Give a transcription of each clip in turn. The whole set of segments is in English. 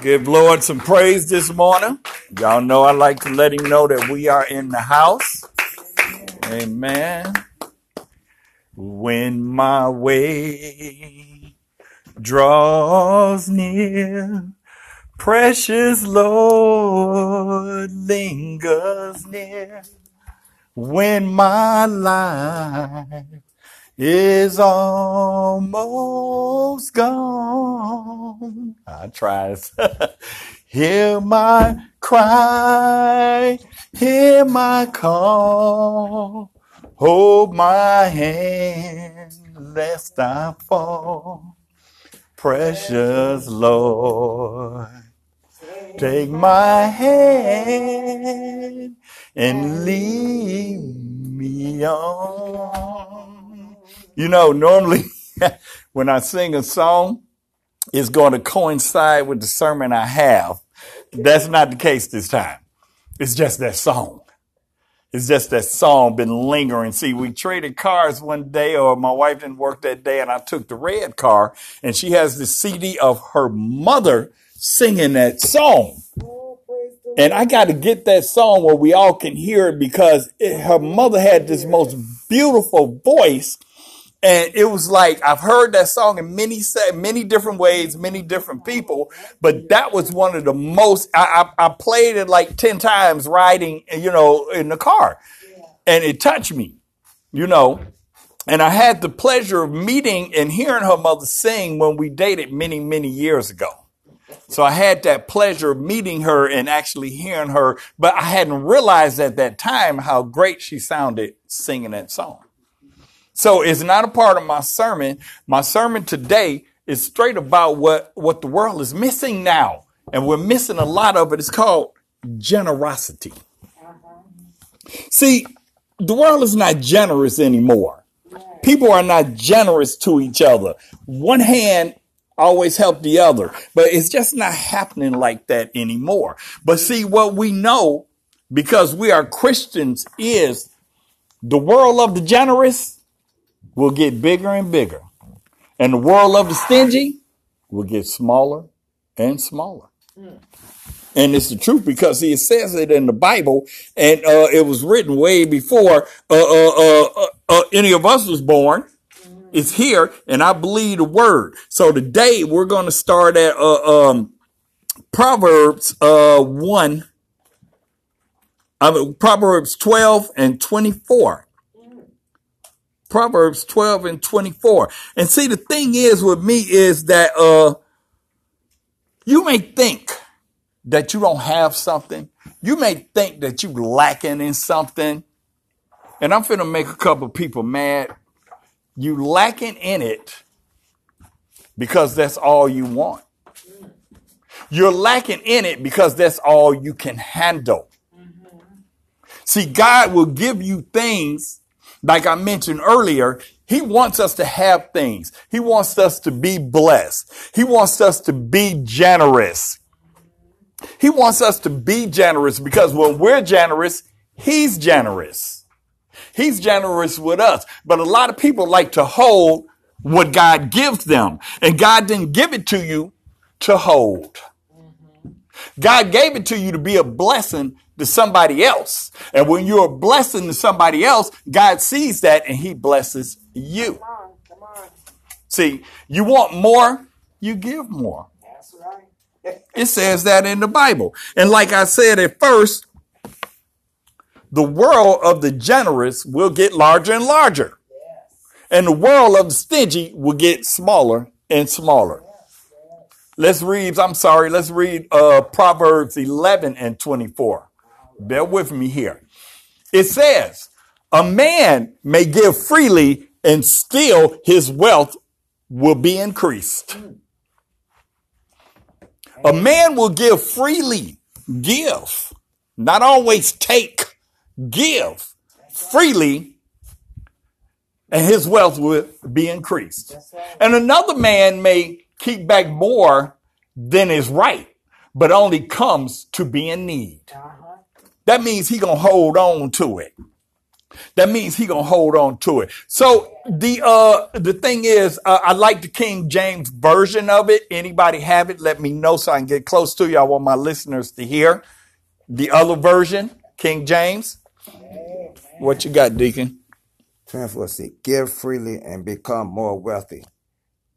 Give Lord some praise this morning. Y'all know I like to let him know that we are in the house. Amen. When my way draws near, precious Lord lingers near. When my life is almost gone, I tried. Hear my cry, hear my call, hold my hand lest I fall. Precious Lord, take my hand and lead me on. You know, normally when I sing a song, it's going to coincide with the sermon I have. That's not the case this time. It's just that song. It's just that song been lingering. See, we traded cars one day, or my wife didn't work that day, and I took the red car, and she has the CD of her mother singing that song. And I got to get that song where we all can hear it, because her mother had this most beautiful voice. And it was like, I've heard that song in many different ways, many different people, but that was one of the most, I played it like 10 times riding, you know, in the car, and it touched me, you know, and I had the pleasure of meeting and hearing her mother sing when we dated many, many years ago. So I had that pleasure of meeting her and actually hearing her, but I hadn't realized at that time how great she sounded singing that song. So it's not a part of my sermon. My sermon today is straight about what the world is missing now. And we're missing a lot of it. It's called generosity. See, the world is not generous anymore. People are not generous to each other. One hand always helped the other. But it's just not happening like that anymore. But see, what we know, because we are Christians, is the world of the generous will get bigger and bigger. And the world of the stingy will get smaller and smaller. And it's the truth, because it says it in the Bible, and it was written way before any of us was born. It's here, and I believe the word. So today we're going to start at Proverbs Proverbs 12 and 24. Proverbs 12 and 24. And see, the thing is with me is that you may think that you don't have something. You may think that you lacking in something. And I'm finna make a couple people mad. You lacking in it because that's all you want. You're lacking in it because that's all you can handle. See, God will give you things. Like I mentioned earlier, he wants us to have things. He wants us to be blessed. He wants us to be generous. He wants us to be generous, because when we're generous, he's generous. He's generous with us. But a lot of people like to hold what God gives them. And God didn't give it to you to hold. God gave it to you to be a blessing to somebody else. And when you're a blessing to somebody else, God sees that and he blesses you. Come on. See, you want more, you give more. That's right. It says that in the Bible. And like I said at first, the world of the generous will get larger and larger. Yes. And the world of the stingy will get smaller and smaller. Yes. Yes. Let's read Proverbs 11 and 24. Bear with me here. It says, a man may give freely and still his wealth will be increased. A man will give freely, give, not always take, give freely, and his wealth will be increased. And another man may keep back more than is right, but only comes to be in need. That means he gonna hold on to it. That means he gonna hold on to it. So the thing is, I like the King James version of it. Anybody have it? Let me know so I can get close to you. I want my listeners to hear the other version, King James. What you got, Deacon? 10:4. Give freely and become more wealthy.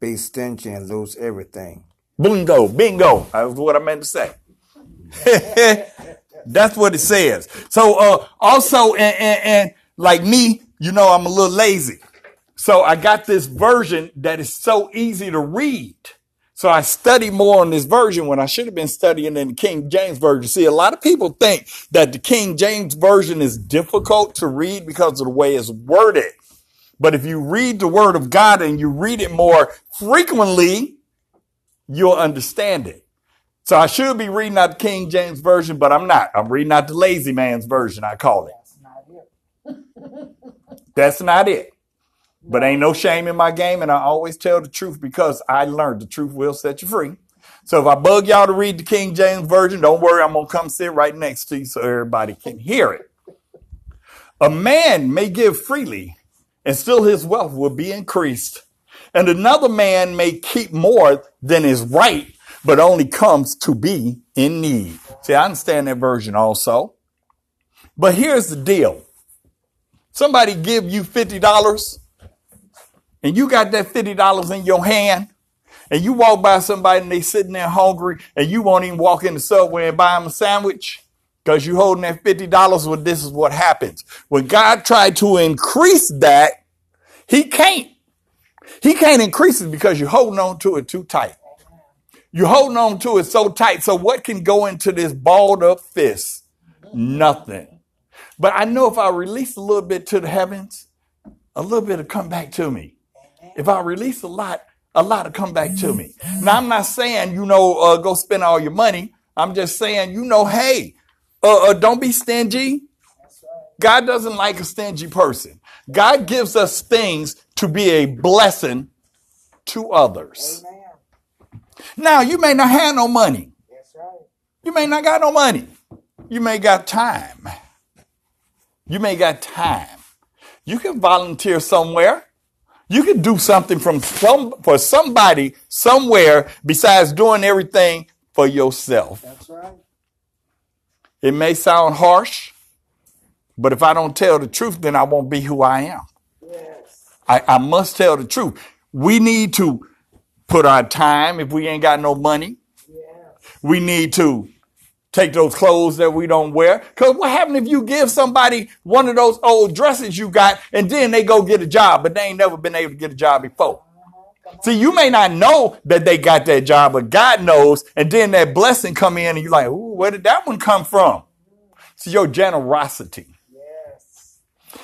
Be stingy and lose everything. Bingo, bingo. That's what I meant to say. That's what it says. So also, and like me, you know, I'm a little lazy. So I got this version that is so easy to read. So I study more on this version when I should have been studying in the King James Version. See, a lot of people think that the King James Version is difficult to read because of the way it's worded. But if you read the Word of God and you read it more frequently, you'll understand it. So I should be reading out the King James Version, but I'm not. I'm reading out the lazy man's version, I call it. That's not it. That's not it. But ain't no shame in my game, and I always tell the truth because I learned the truth will set you free. So if I bug y'all to read the King James Version, don't worry, I'm going to come sit right next to you so everybody can hear it. A man may give freely, and still his wealth will be increased. And another man may keep more than is right, but only comes to be in need. See, I understand that version also. But here's the deal. Somebody give you $50 and you got that $50 in your hand and you walk by somebody and they sitting there hungry and you won't even walk in the Subway and buy them a sandwich because you holding that $50. Well, this is what happens. When God tried to increase that, he can't. He can't increase it because you're holding on to it too tight. You're holding on to it so tight. So what can go into this balled up fist? Nothing. But I know if I release a little bit to the heavens, a little bit will come back to me. If I release a lot will come back to me. Now, I'm not saying, you know, go spend all your money. I'm just saying, you know, hey, don't be stingy. God doesn't like a stingy person. God gives us things to be a blessing to others. Amen. Now, you may not have no money. That's right. You may not got no money. You may got time. You may got time. You can volunteer somewhere. You can do something for somebody somewhere besides doing everything for yourself. That's right. It may sound harsh, but if I don't tell the truth, then I won't be who I am. Yes. I must tell the truth. We need to put our time if we ain't got no money. Yeah. We need to take those clothes that we don't wear. Because what happens if you give somebody one of those old dresses you got and then they go get a job, but they ain't never been able to get a job before? See, you may not know that they got that job, but God knows. And then that blessing come in and you're like, ooh, where did that one come from? It's your generosity. Yes.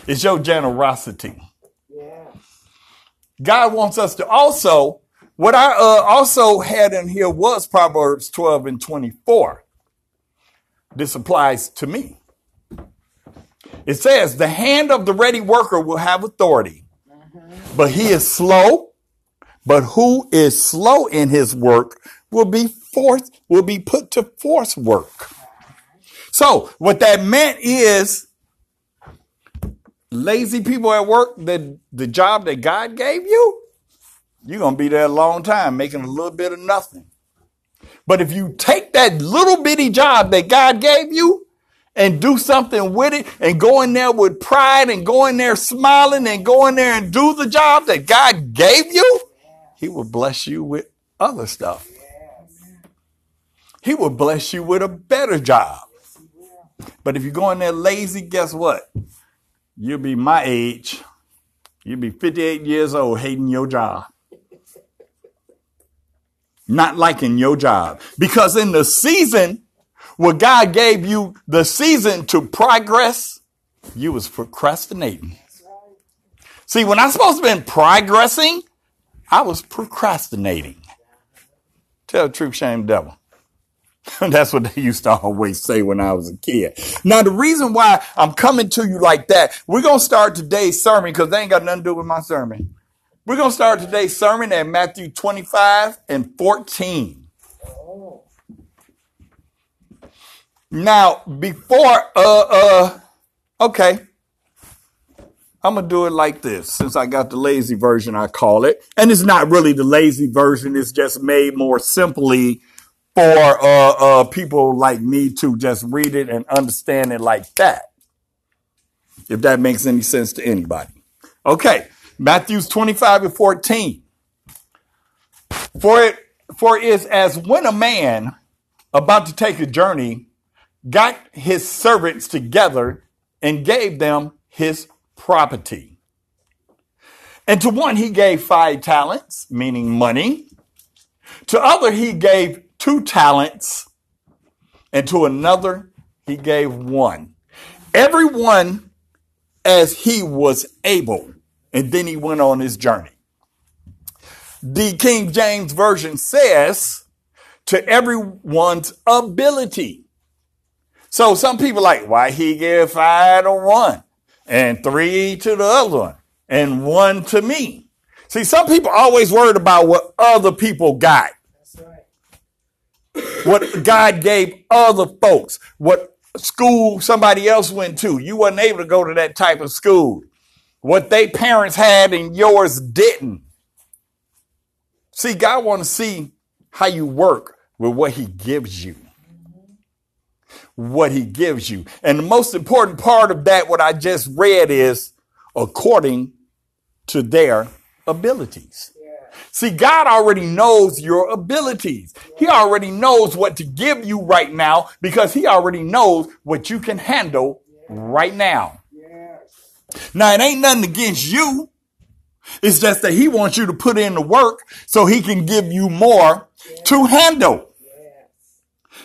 It's your generosity. Yeah. God wants us to also... What I also had in here was Proverbs 12:24. This applies to me. It says, the hand of the ready worker will have authority, but he is slow. But who is slow in his work will be put to forced work. So what that meant is lazy people at work, the job that God gave you, you're going to be there a long time making a little bit of nothing. But if you take that little bitty job that God gave you and do something with it and go in there with pride and go in there smiling and go in there and do the job that God gave you, he will bless you with other stuff. He will bless you with a better job. But if you go in there lazy, guess what? You'll be my age. You'll be 58 years old hating your job. Not liking your job, because in the season where God gave you the season to progress, you was procrastinating. See, when I supposed to been progressing, I was procrastinating. Tell the truth, shame the devil. That's what they used to always say when I was a kid. Now, the reason why I'm coming to you like that, we're going to start today's sermon because they ain't got nothing to do with my sermon. We're going to start today's sermon at Matthew 25:14. Now, before, okay. I'm going to do it like this, since I got the lazy version, I call it. And it's not really the lazy version. It's just made more simply for people like me to just read it and understand it like that. If that makes any sense to anybody. Okay, Matthew 25:14. For it is as when a man about to take a journey got his servants together and gave them his property. And to one he gave 5 talents, meaning money. To other he gave 2 talents. And to another he gave 1. Everyone as he was able. And then he went on his journey. The King James Version says, to everyone's ability. So some people like, why he gave 5 to 1 and 3 to the other one and 1 to me. See, some people always worried about what other people got. That's right. What God gave other folks, what school somebody else went to. You weren't able to go to that type of school. What they parents had and yours didn't. See, God wants to see how you work with what he gives you. What he gives you. And the most important part of that, what I just read, is according to their abilities. Yeah. See, God already knows your abilities. Yeah. He already knows what to give you right now because he already knows what you can handle right now. Yeah. Now, it ain't nothing against you. It's just that he wants you to put in the work so he can give you more to handle.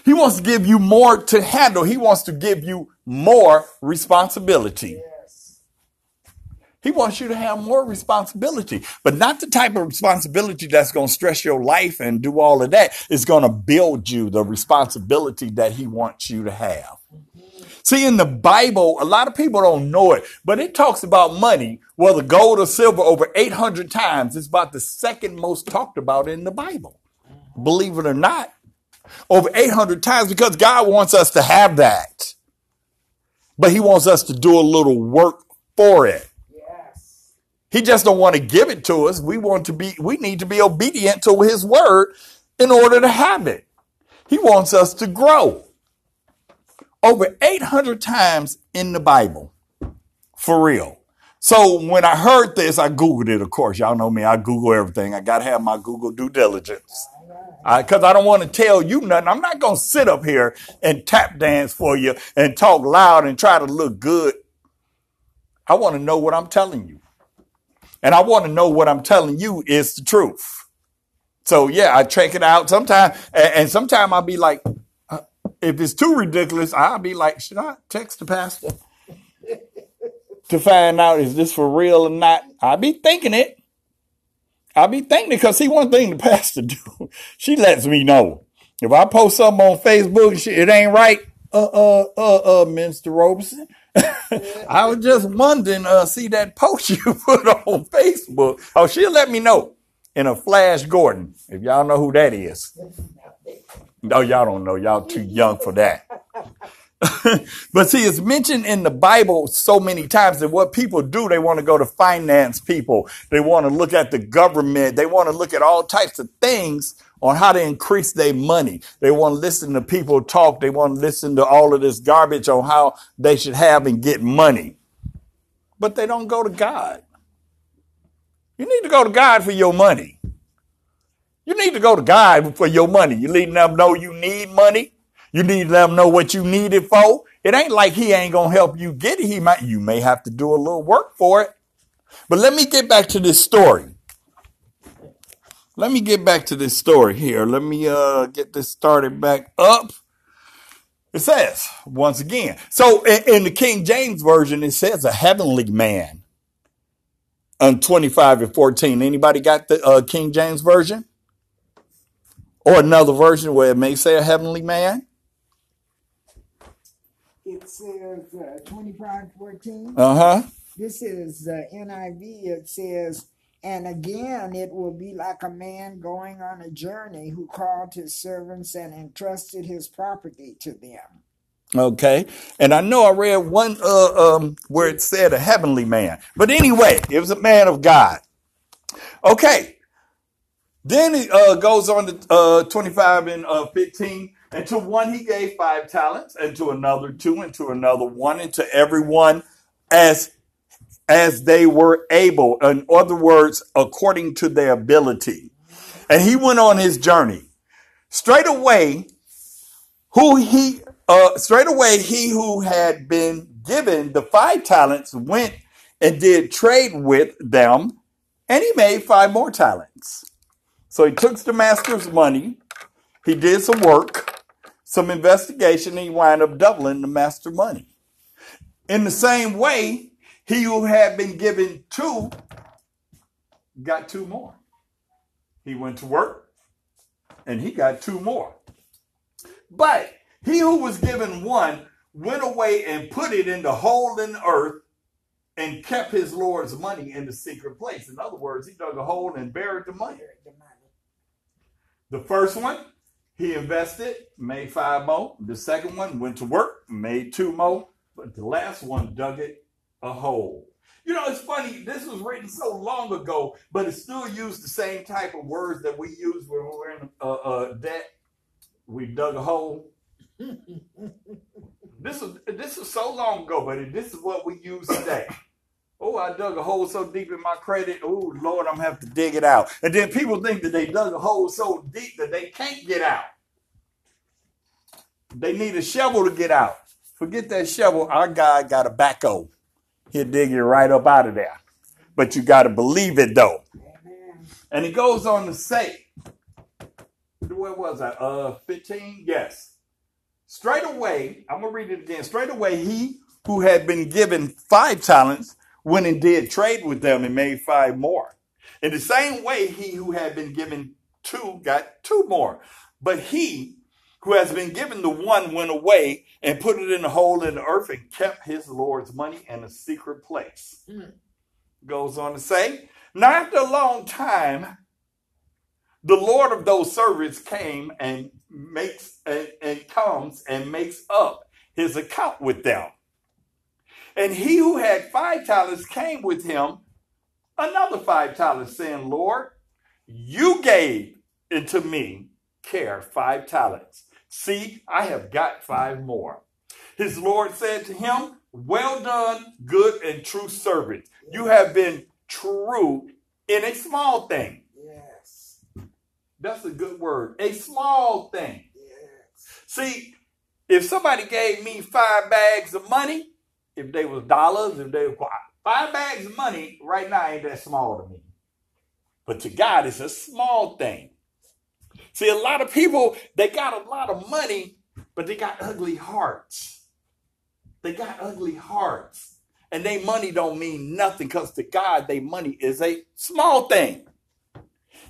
He wants to give you more to handle. He wants to give you more responsibility. He wants you to have more responsibility, but not the type of responsibility that's going to stress your life and do all of that. It's going to build you the responsibility that he wants you to have. See, in the Bible, a lot of people don't know it, but it talks about money, whether gold or silver, over 800 times. It's about the second most talked about in the Bible. Believe it or not, over 800 times, because God wants us to have that. But he wants us to do a little work for it. Yes. He just don't want to give it to us. We need to be obedient to his word in order to have it. He wants us to grow. Over 800 times in the Bible. For real. So when I heard this, I Googled it, of course. Y'all know me. I Google everything. I got to have my Google due diligence. Because I don't want to tell you nothing. I'm not going to sit up here and tap dance for you and talk loud and try to look good. I want to know what I'm telling you. And I want to know what I'm telling you is the truth. So, yeah, I check it out sometimes. And sometimes I'll be like, if it's too ridiculous, I'll be like, should I text the pastor to find out is this for real or not? I'll be thinking it. I'll be thinking it because, see, one thing the pastor do, she lets me know. If I post something on Facebook, it ain't right, Mr. Roberson. I was just wondering, see that post you put on Facebook. Oh, she'll let me know in a Flash Gordon, if y'all know who that is. No, y'all don't know. Y'all too young for that. But see, it's mentioned in the Bible so many times that what people do, they want to go to finance people. They want to look at the government. They want to look at all types of things on how to increase their money. They want to listen to people talk. They want to listen to all of this garbage on how they should have and get money. But they don't go to God. You need to go to God for your money. You need to go to God for your money. You need to let them know you need money. You need to let them know what you need it for. It ain't like he ain't going to help you get it. You may have to do a little work for it. But let me get back to this story. Let me get back to this story here. Let me get this started back up. It says, once again. So in the King James Version, it says a heavenly man. On 25:14. Anybody got the King James Version? Or another version where it may say a heavenly man? It says 25:14. Uh-huh. This is NIV. It says, and again, it will be like a man going on a journey who called his servants and entrusted his property to them. Okay. And I know I read one where it said a heavenly man. But anyway, it was a man of God. Okay. Then it goes on to 25 and 15. And to one he gave 5 talents, and to another 2, and to another 1, and to everyone as they were able. In other words, according to their ability. And he went on his journey. Straightway he who had been given the 5 talents went and did trade with them, and he made 5 more talents. So he took the master's money. He did some work, some investigation, and he wound up doubling the master money. In the same way, he who had been given 2 got 2 more. He went to work, and he got 2 more. But he who was given 1 went away and put it in the hole in the earth and kept his Lord's money in the secret place. In other words, he dug a hole and buried the money. The first one, he invested, made 5 more. The second one went to work, made 2 more. But the last one dug it a hole. You know, it's funny. This was written so long ago, but it still used the same type of words that we use when we're in debt. We dug a hole. This is so long ago, but this is what we use today. Oh, I dug a hole so deep in my credit. Oh, Lord, I'm going to have to dig it out. And then people think that they dug a hole so deep that they can't get out. They need a shovel to get out. Forget that shovel. Our God got a backhoe. He'll dig you right up out of there. But you got to believe it, though. And it goes on to say, where was I? 15? Yes. Straightway, I'm going to read it again. Straightway, he who had been given 5 talents went and did trade with them and made 5 more. In the same way, he who had been given 2 got 2 more. But he who has been given the 1 went away and put it in a hole in the earth and kept his Lord's money in a secret place. Goes on to say, now after a long time, the Lord of those servants came and comes and makes up his account with them. And he who had 5 talents came with him another 5 talents, saying, Lord, you gave unto me 5 talents. See, I have got 5 more. His Lord said to him, well done, good and true servant. You have been true in a small thing. Yes. That's a good word. A small thing. Yes. See, if somebody gave me 5 bags of money, if they was dollars, if they were 5 bags of money, right now ain't that small to me. But to God, it's a small thing. See, a lot of people, they got a lot of money, but they got ugly hearts. They got ugly hearts. And their money don't mean nothing, because to God, their money is a small thing.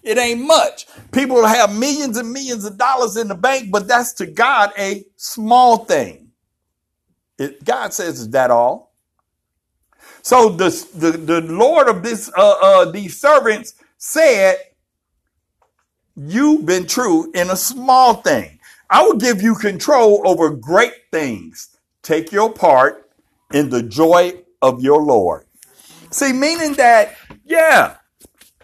It ain't much. People have millions and millions of dollars in the bank, but that's to God a small thing. God says, is that all? So the Lord of these servants said, you've been true in a small thing. I will give you control over great things. Take your part in the joy of your Lord. See, meaning that, yeah,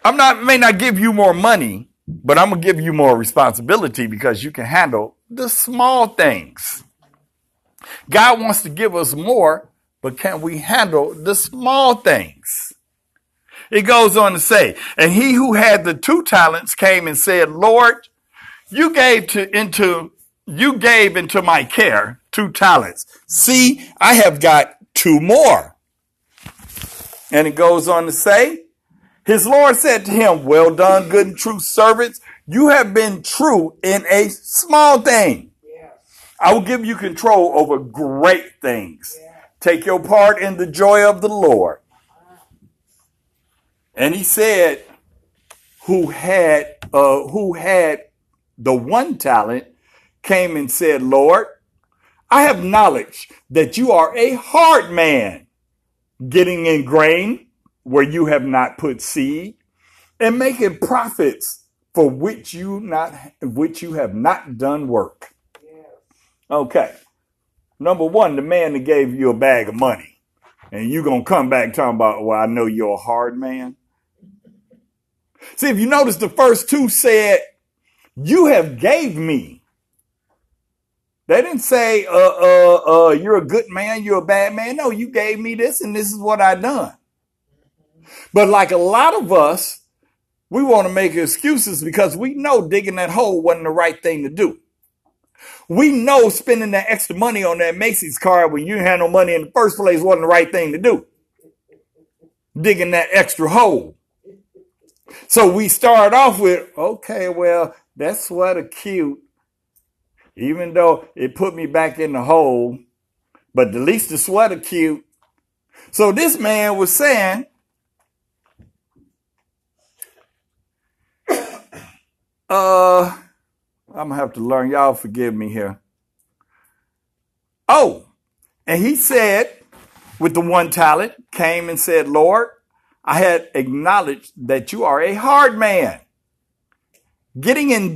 I may not give you more money, but I'm going to give you more responsibility because you can handle the small things. God wants to give us more, but can we handle the small things? It goes on to say, and he who had the 2 talents came and said, Lord, you gave into my care 2 talents. See, I have got 2 more. And it goes on to say, his Lord said to him, well done, good and true servants. You have been true in a small thing. I will give you control over great things. Take your part in the joy of the Lord. And he said, who had the 1 talent came and said, Lord, I have knowledge that you are a hard man, getting in grain where you have not put seed, and making profits for which you have not done work. Okay, Number one, the man that gave you a bag of money, and you gonna come back talking about, well, I know you're a hard man. See, if you notice, the first two said, you have gave me. They didn't say, you're a good man, you're a bad man. No, you gave me this, and this is what I done. But like a lot of us, we want to make excuses because we know digging that hole wasn't the right thing to do. We know spending that extra money on that Macy's card when you had no money in the first place wasn't the right thing to do. Digging that extra hole. So we start off with, okay, well, that's sort of cute, even though it put me back in the hole, but at least the sweater cute. So this man was saying, I'm gonna have to learn. Y'all forgive me here. Oh, and he said, with the one talent, came and said, Lord, I had acknowledged that you are a hard man, getting in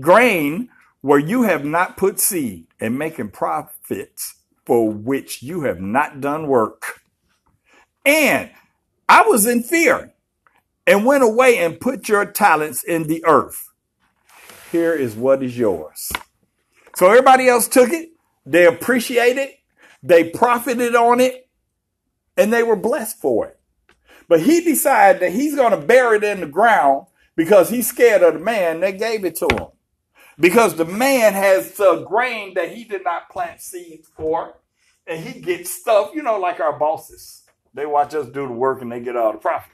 grain where you have not put seed, and making profits for which you have not done work. And I was in fear and went away and put your talents in the earth. Here is what is yours. So everybody else took it. They appreciated it. They profited on it, and they were blessed for it. But he decided that he's going to bury it in the ground because he's scared of the man that gave it to him. Because the man has grain that he did not plant seeds for, and he gets stuff, you know, like our bosses. They watch us do the work and they get all the profit.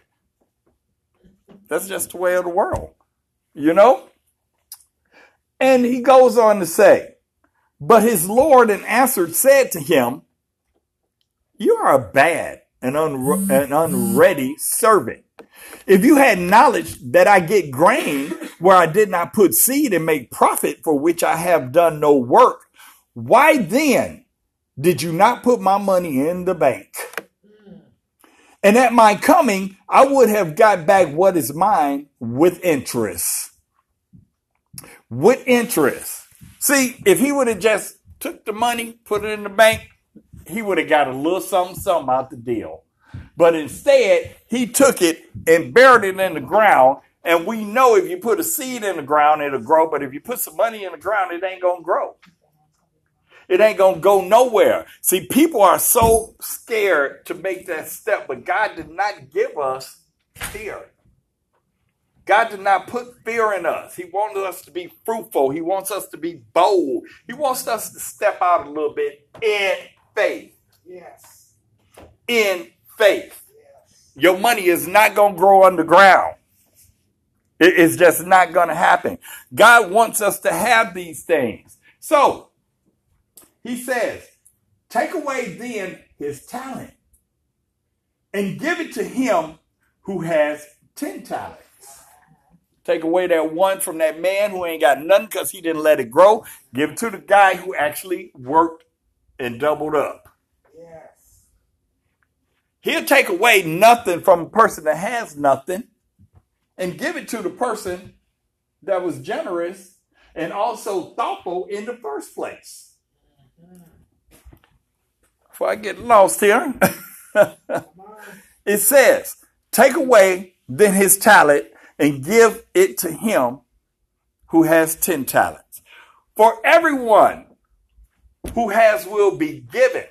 That's just the way of the world, you know? And he goes on to say, but his Lord in answer said to him, you are a bad and unready servant. If you had knowledge that I get grain where I did not put seed and make profit for which I have done no work, why then did you not put my money in the bank? And at my coming, I would have got back what is mine with interest. With interest. See, if he would have just took the money, put it in the bank, he would have got a little something out the deal. But instead, he took it and buried it in the ground. And we know if you put a seed in the ground, it'll grow. But if you put some money in the ground, it ain't going to grow. It ain't going to go nowhere. See, people are so scared to make that step. But God did not give us fear. God did not put fear in us. He wanted us to be fruitful. He wants us to be bold. He wants us to step out a little bit in faith. Yes. In faith. Yes. Your money is not going to grow underground. It's just not going to happen. God wants us to have these things. So he says, take away then his talent and give it to him who has 10 talents. Take away that one from that man who ain't got nothing because he didn't let it grow. Give it to the guy who actually worked and doubled up. Yes. He'll take away nothing from a person that has nothing and give it to the person that was generous and also thoughtful in the first place. Before I get lost here, it says, take away then his talent and give it to him who has 10 talents. For everyone who has will be given,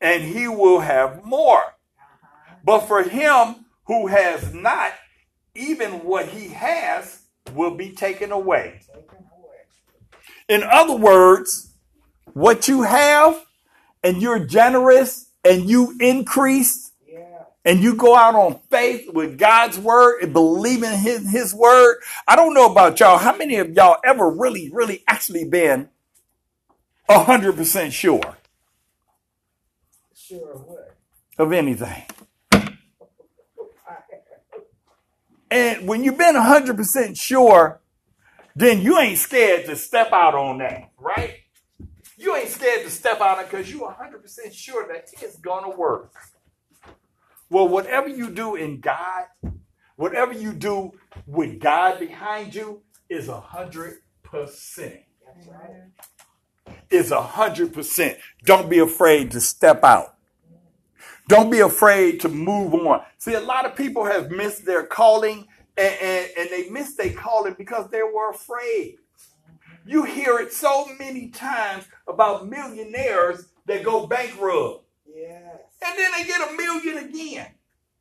and he will have more. But for him who has not, even what he has will be taken away. In other words, what you have, and you're generous, and you increase, and you go out on faith with God's word and believe in his word. I don't know about y'all. How many of y'all ever really actually been 100% sure? Sure of what? Of anything. And when you've been 100% sure, then you ain't scared to step out on that, right? You ain't scared to step out on it because you're 100% sure that it's going to work. Well, whatever you do in God, whatever you do with God behind you is 100%. That's right. is 100%. Don't be afraid to step out. Don't be afraid to move on. See, a lot of people have missed their calling, and they missed their calling because they were afraid. You hear it so many times about millionaires that go bankrupt. Yes. And then they get $1 million again.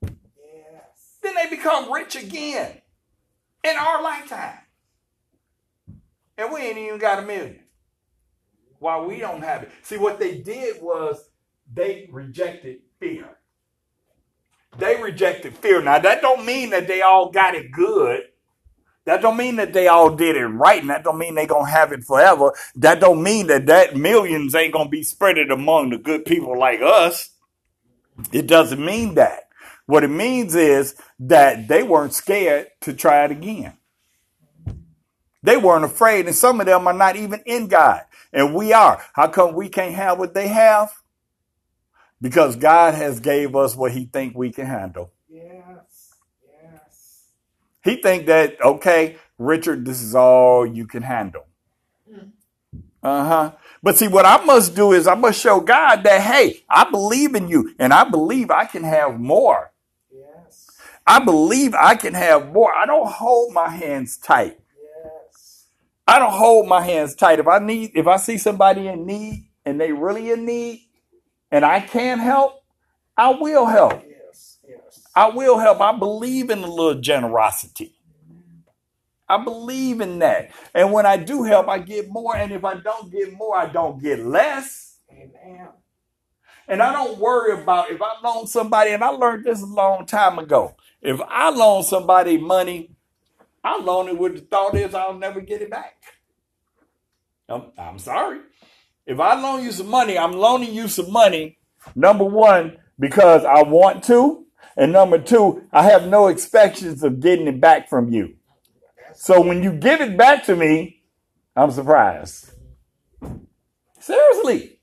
Yes. Then they become rich again in our lifetime. And we ain't even got $1 million. Why we don't have it. See, what they did was they rejected fear. They rejected fear. Now, that don't mean that they all got it good. That don't mean that they all did it right. And that don't mean they gonna have it forever. That don't mean that millions ain't gonna be spread among the good people like us. It doesn't mean that. What it means is that they weren't scared to try it again. They weren't afraid. And some of them are not even in God. And we are. How come we can't have what they have? Because God has gave us what he think we can handle. Yes. Yes. He think that, okay, Richard, this is all you can handle. Uh-huh. But see, what I must do is I must show God that, hey, I believe in you and I believe I can have more. Yes. I believe I can have more. I don't hold my hands tight. Yes. I don't hold my hands tight. If I see somebody in need and they really in need, and I can help, I will help. Yes, yes. I will help. I believe in a little generosity. I believe in that. And when I do help, I get more. And if I don't get more, I don't get less. Amen. And I don't worry about if I loan somebody, and I learned this a long time ago. If I loan somebody money, I loan it with the thought is I'll never get it back. I'm sorry. If I loan you some money, I'm loaning you some money, number one, because I want to, and number two, I have no expectations of getting it back from you. So when you give it back to me, I'm surprised. Seriously.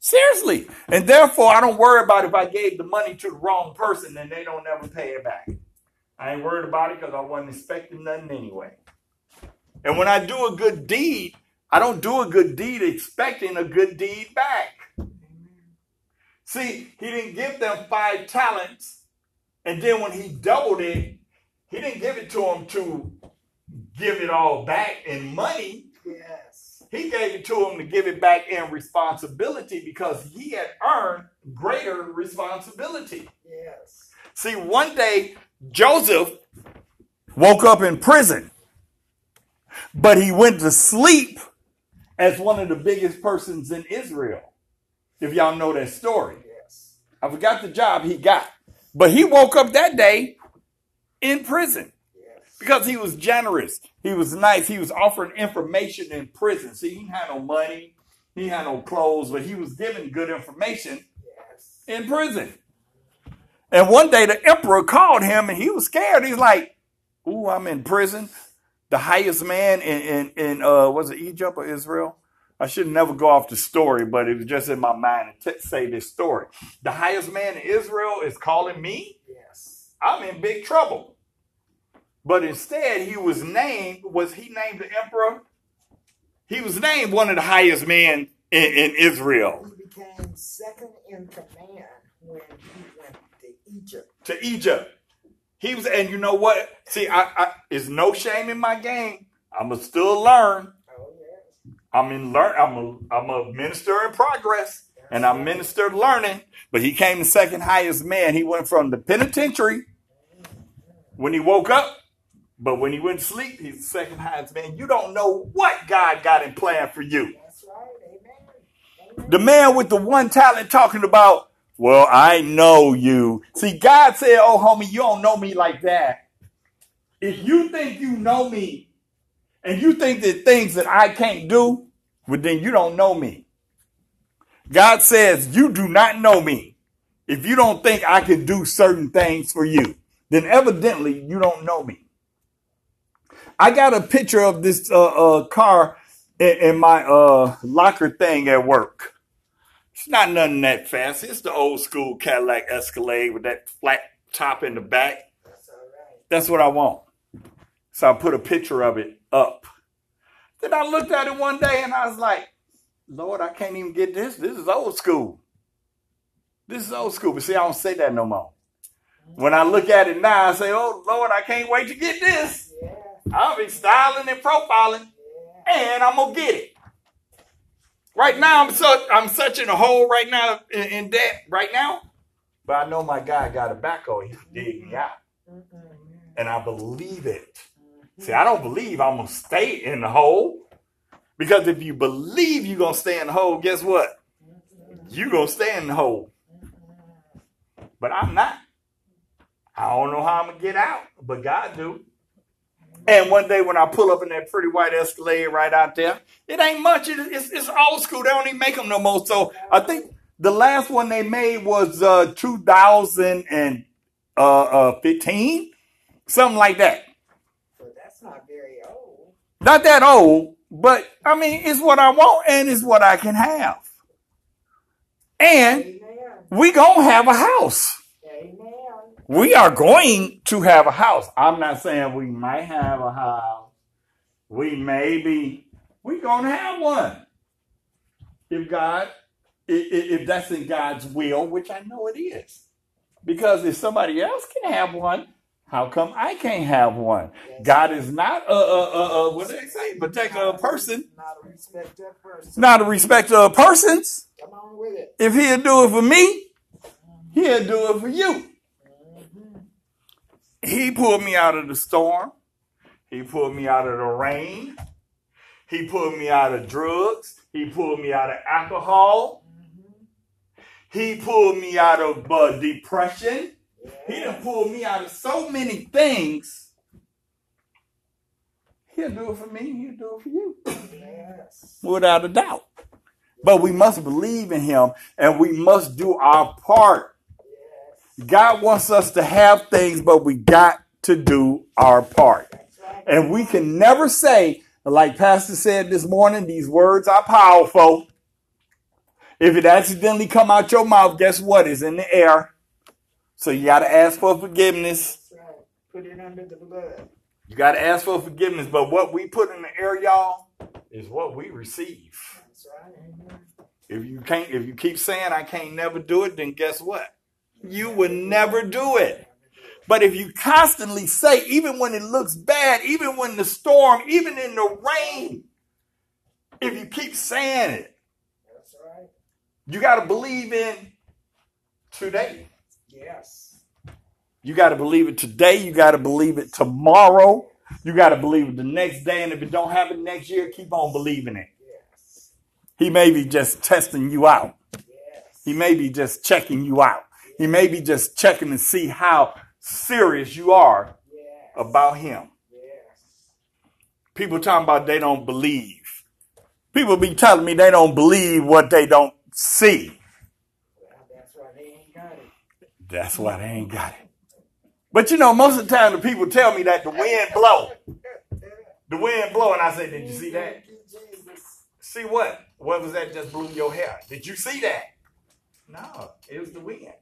Seriously. And therefore, I don't worry about if I gave the money to the wrong person and they don't ever pay it back. I ain't worried about it because I wasn't expecting nothing anyway. And when I do a good deed, I don't do a good deed expecting a good deed back. See, he didn't give them 5 talents. And then when he doubled it, he didn't give it to them to give it all back in money. Yes. He gave it to them to give it back in responsibility because he had earned greater responsibility. Yes. See, one day Joseph woke up in prison, but he went to sleep as one of the biggest persons in Israel, if y'all know that story. Yes. I forgot the job he got. But he woke up that day in prison. Yes. Because he was generous. He was nice. He was offering information in prison. See, he had no money. He had no clothes. But he was giving good information. Yes. In prison. And one day the emperor called him and he was scared. He's like, ooh, I'm in prison. The highest man in was it Egypt or Israel? I should never go off the story, but it was just in my mind to say this story. The highest man in Israel is calling me? Yes. I'm in big trouble. But instead, was he named the emperor? He was named one of the highest men in Israel. He became second in command when he went to Egypt. He was, and you know what? See, I it's no shame in my game. I'ma still learn. I'm a minister in progress, and I'm minister learning. But he came the second highest man. He went from the penitentiary when he woke up, but when he went to sleep, he's the second highest man. You don't know what God got in plan for you. That's right. Amen. The man with the 1 talent talking about, well, I know you. See, God said, oh, homie, you don't know me like that. If you think you know me and you think that things that I can't do, well, then you don't know me. God says, you do not know me. If you don't think I can do certain things for you, then evidently you don't know me. I got a picture of this car in my locker thing at work. It's not nothing that fancy. It's the old school Cadillac Escalade with that flat top in the back. That's all right. That's what I want. So I put a picture of it up. Then I looked at it one day and I was like, Lord, I can't even get this. This is old school. This is old school. But see, I don't say that no more. When I look at it now, I say, oh, Lord, I can't wait to get this. Yeah. I'll be styling and profiling, yeah, and I'm going to get it. Right now, I'm such in a hole right now in debt right now. But I know my guy got a backhoe. He's digging me out. And I believe it. See, I don't believe I'm going to stay in the hole. Because if you believe you're going to stay in the hole, guess what? You're going to stay in the hole. But I'm not. I don't know how I'm going to get out, but God do. And one day when I pull up in that pretty white Escalade right out there, it ain't much. It's old school. They don't even make them no more. So I think the last one they made was 2015, something like that. So that's not very old. Not that old, but I mean, it's what I want and it's what I can have. And we going to have a house. We are going to have a house. I'm not saying we might have a house. We may be. We're going to have one. If God, if that's in God's will, which I know it is. Because if somebody else can have one, how come I can't have one? God is not what do they say? Particular person. Not a respecter of persons. Not a respecter of persons. Come on with it. If he'll do it for me, he'll do it for you. He pulled me out of the storm. He pulled me out of the rain. He pulled me out of drugs. He pulled me out of alcohol. He pulled me out of depression. He done pulled me out of so many things. He'll do it for me. He'll do it for you. Yes. Without a doubt. But we must believe in him and we must do our part. God wants us to have things, but we got to do our part. And we can never say, like Pastor said this morning, these words are powerful. If it accidentally come out your mouth, guess what? It's in the air. So you got to ask for forgiveness. That's right. Put it under the blood. You got to ask for forgiveness. But what we put in the air, y'all, is what we receive. That's right. Amen. If you keep saying, I can't never do it, then guess what? You will never do it. But if you constantly say, even when it looks bad, even when the storm, even in the rain, if you keep saying it, that's right. You got to believe in today. Yes. You got to believe it today. You got to believe it tomorrow. You got to believe it the next day. And if it don't happen next year, keep on believing it. Yes. He may be just testing you out. Yes. He may be just checking you out. He may be just checking to see how serious you are, yes, about him. Yes. People talking about they don't believe. People be telling me they don't believe what they don't see. Well, that's why they ain't got it. That's why they ain't got it. But you know, most of the time the people tell me that the wind blow. The wind blow, and I say, did you see that? See what? What was that just blew your hair? Did you see that? No, it was the wind.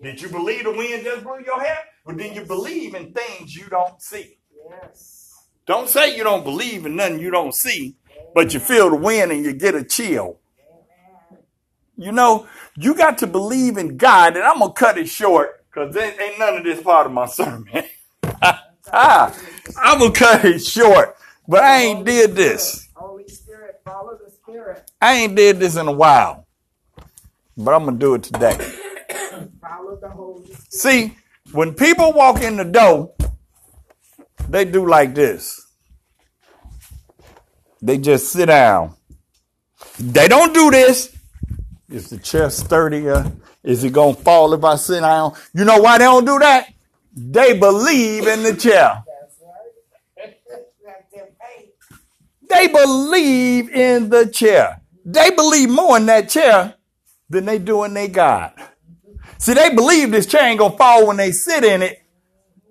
Did you believe the wind just blew your hair? Well, then you believe in things you don't see. Yes. Don't say you don't believe in nothing you don't see, but you feel the wind and you get a chill. Amen. You know, you got to believe in God, and I'm going to cut it short because there ain't none of this part of my sermon. I'm going to cut it short, but I ain't did this. Holy Spirit, follow the Spirit. I ain't did this in a while, but I'm going to do it today. See, when people walk in the door, they do like this. They just sit down. They don't do this. Is the chair sturdier? Is it going to fall if I sit down? You know why they don't do that? They believe in the chair. They believe in the chair. They believe more in that chair than they do in their God. See, they believe this chair ain't going to fall when they sit in it,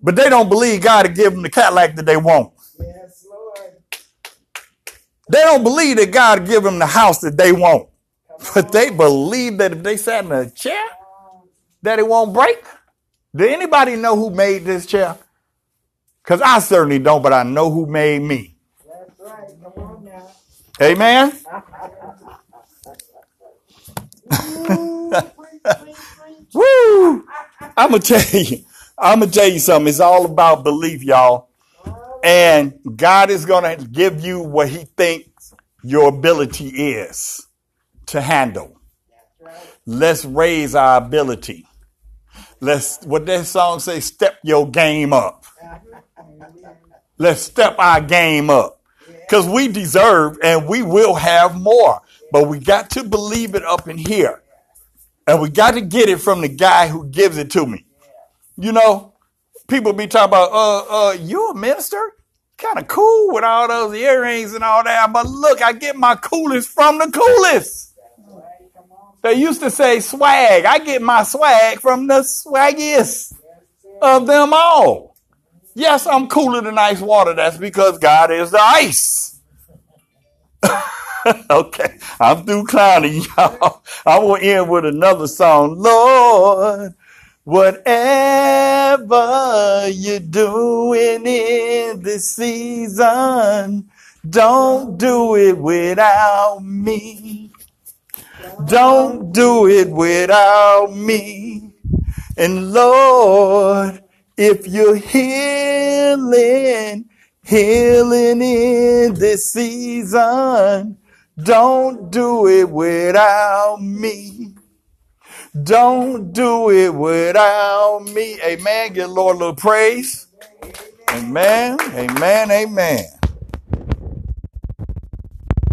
but they don't believe God to give them the Cadillac that they want. Yes, Lord. They don't believe that God will give them the house that they want, but they believe that if they sat in a chair, that it won't break. Did anybody know who made this chair? Because I certainly don't, but I know who made me. That's right. Come on now. Amen? I'm going to tell you something. It's all about belief, y'all. And God is going to give you what he thinks your ability is to handle. Let's raise our ability. Let's, what that song says, step your game up. Let's step our game up, because we deserve and we will have more. But we got to believe it up in here. And we got to get it from the guy who gives it to me. You know, people be talking about, you a minister? Kind of cool with all those earrings and all that. But look, I get my coolest from the coolest. They used to say swag. I get my swag from the swaggiest of them all. Yes, I'm cooler than ice water. That's because God is the ice. Okay, I'm through clowning, y'all. I will end with another song. Lord, whatever you're doing in this season, don't do it without me. Don't do it without me. And Lord, if you're healing in this season, don't do it without me. Don't do it without me. Amen. Give the Lord a little praise. Amen. Amen. Amen. Amen.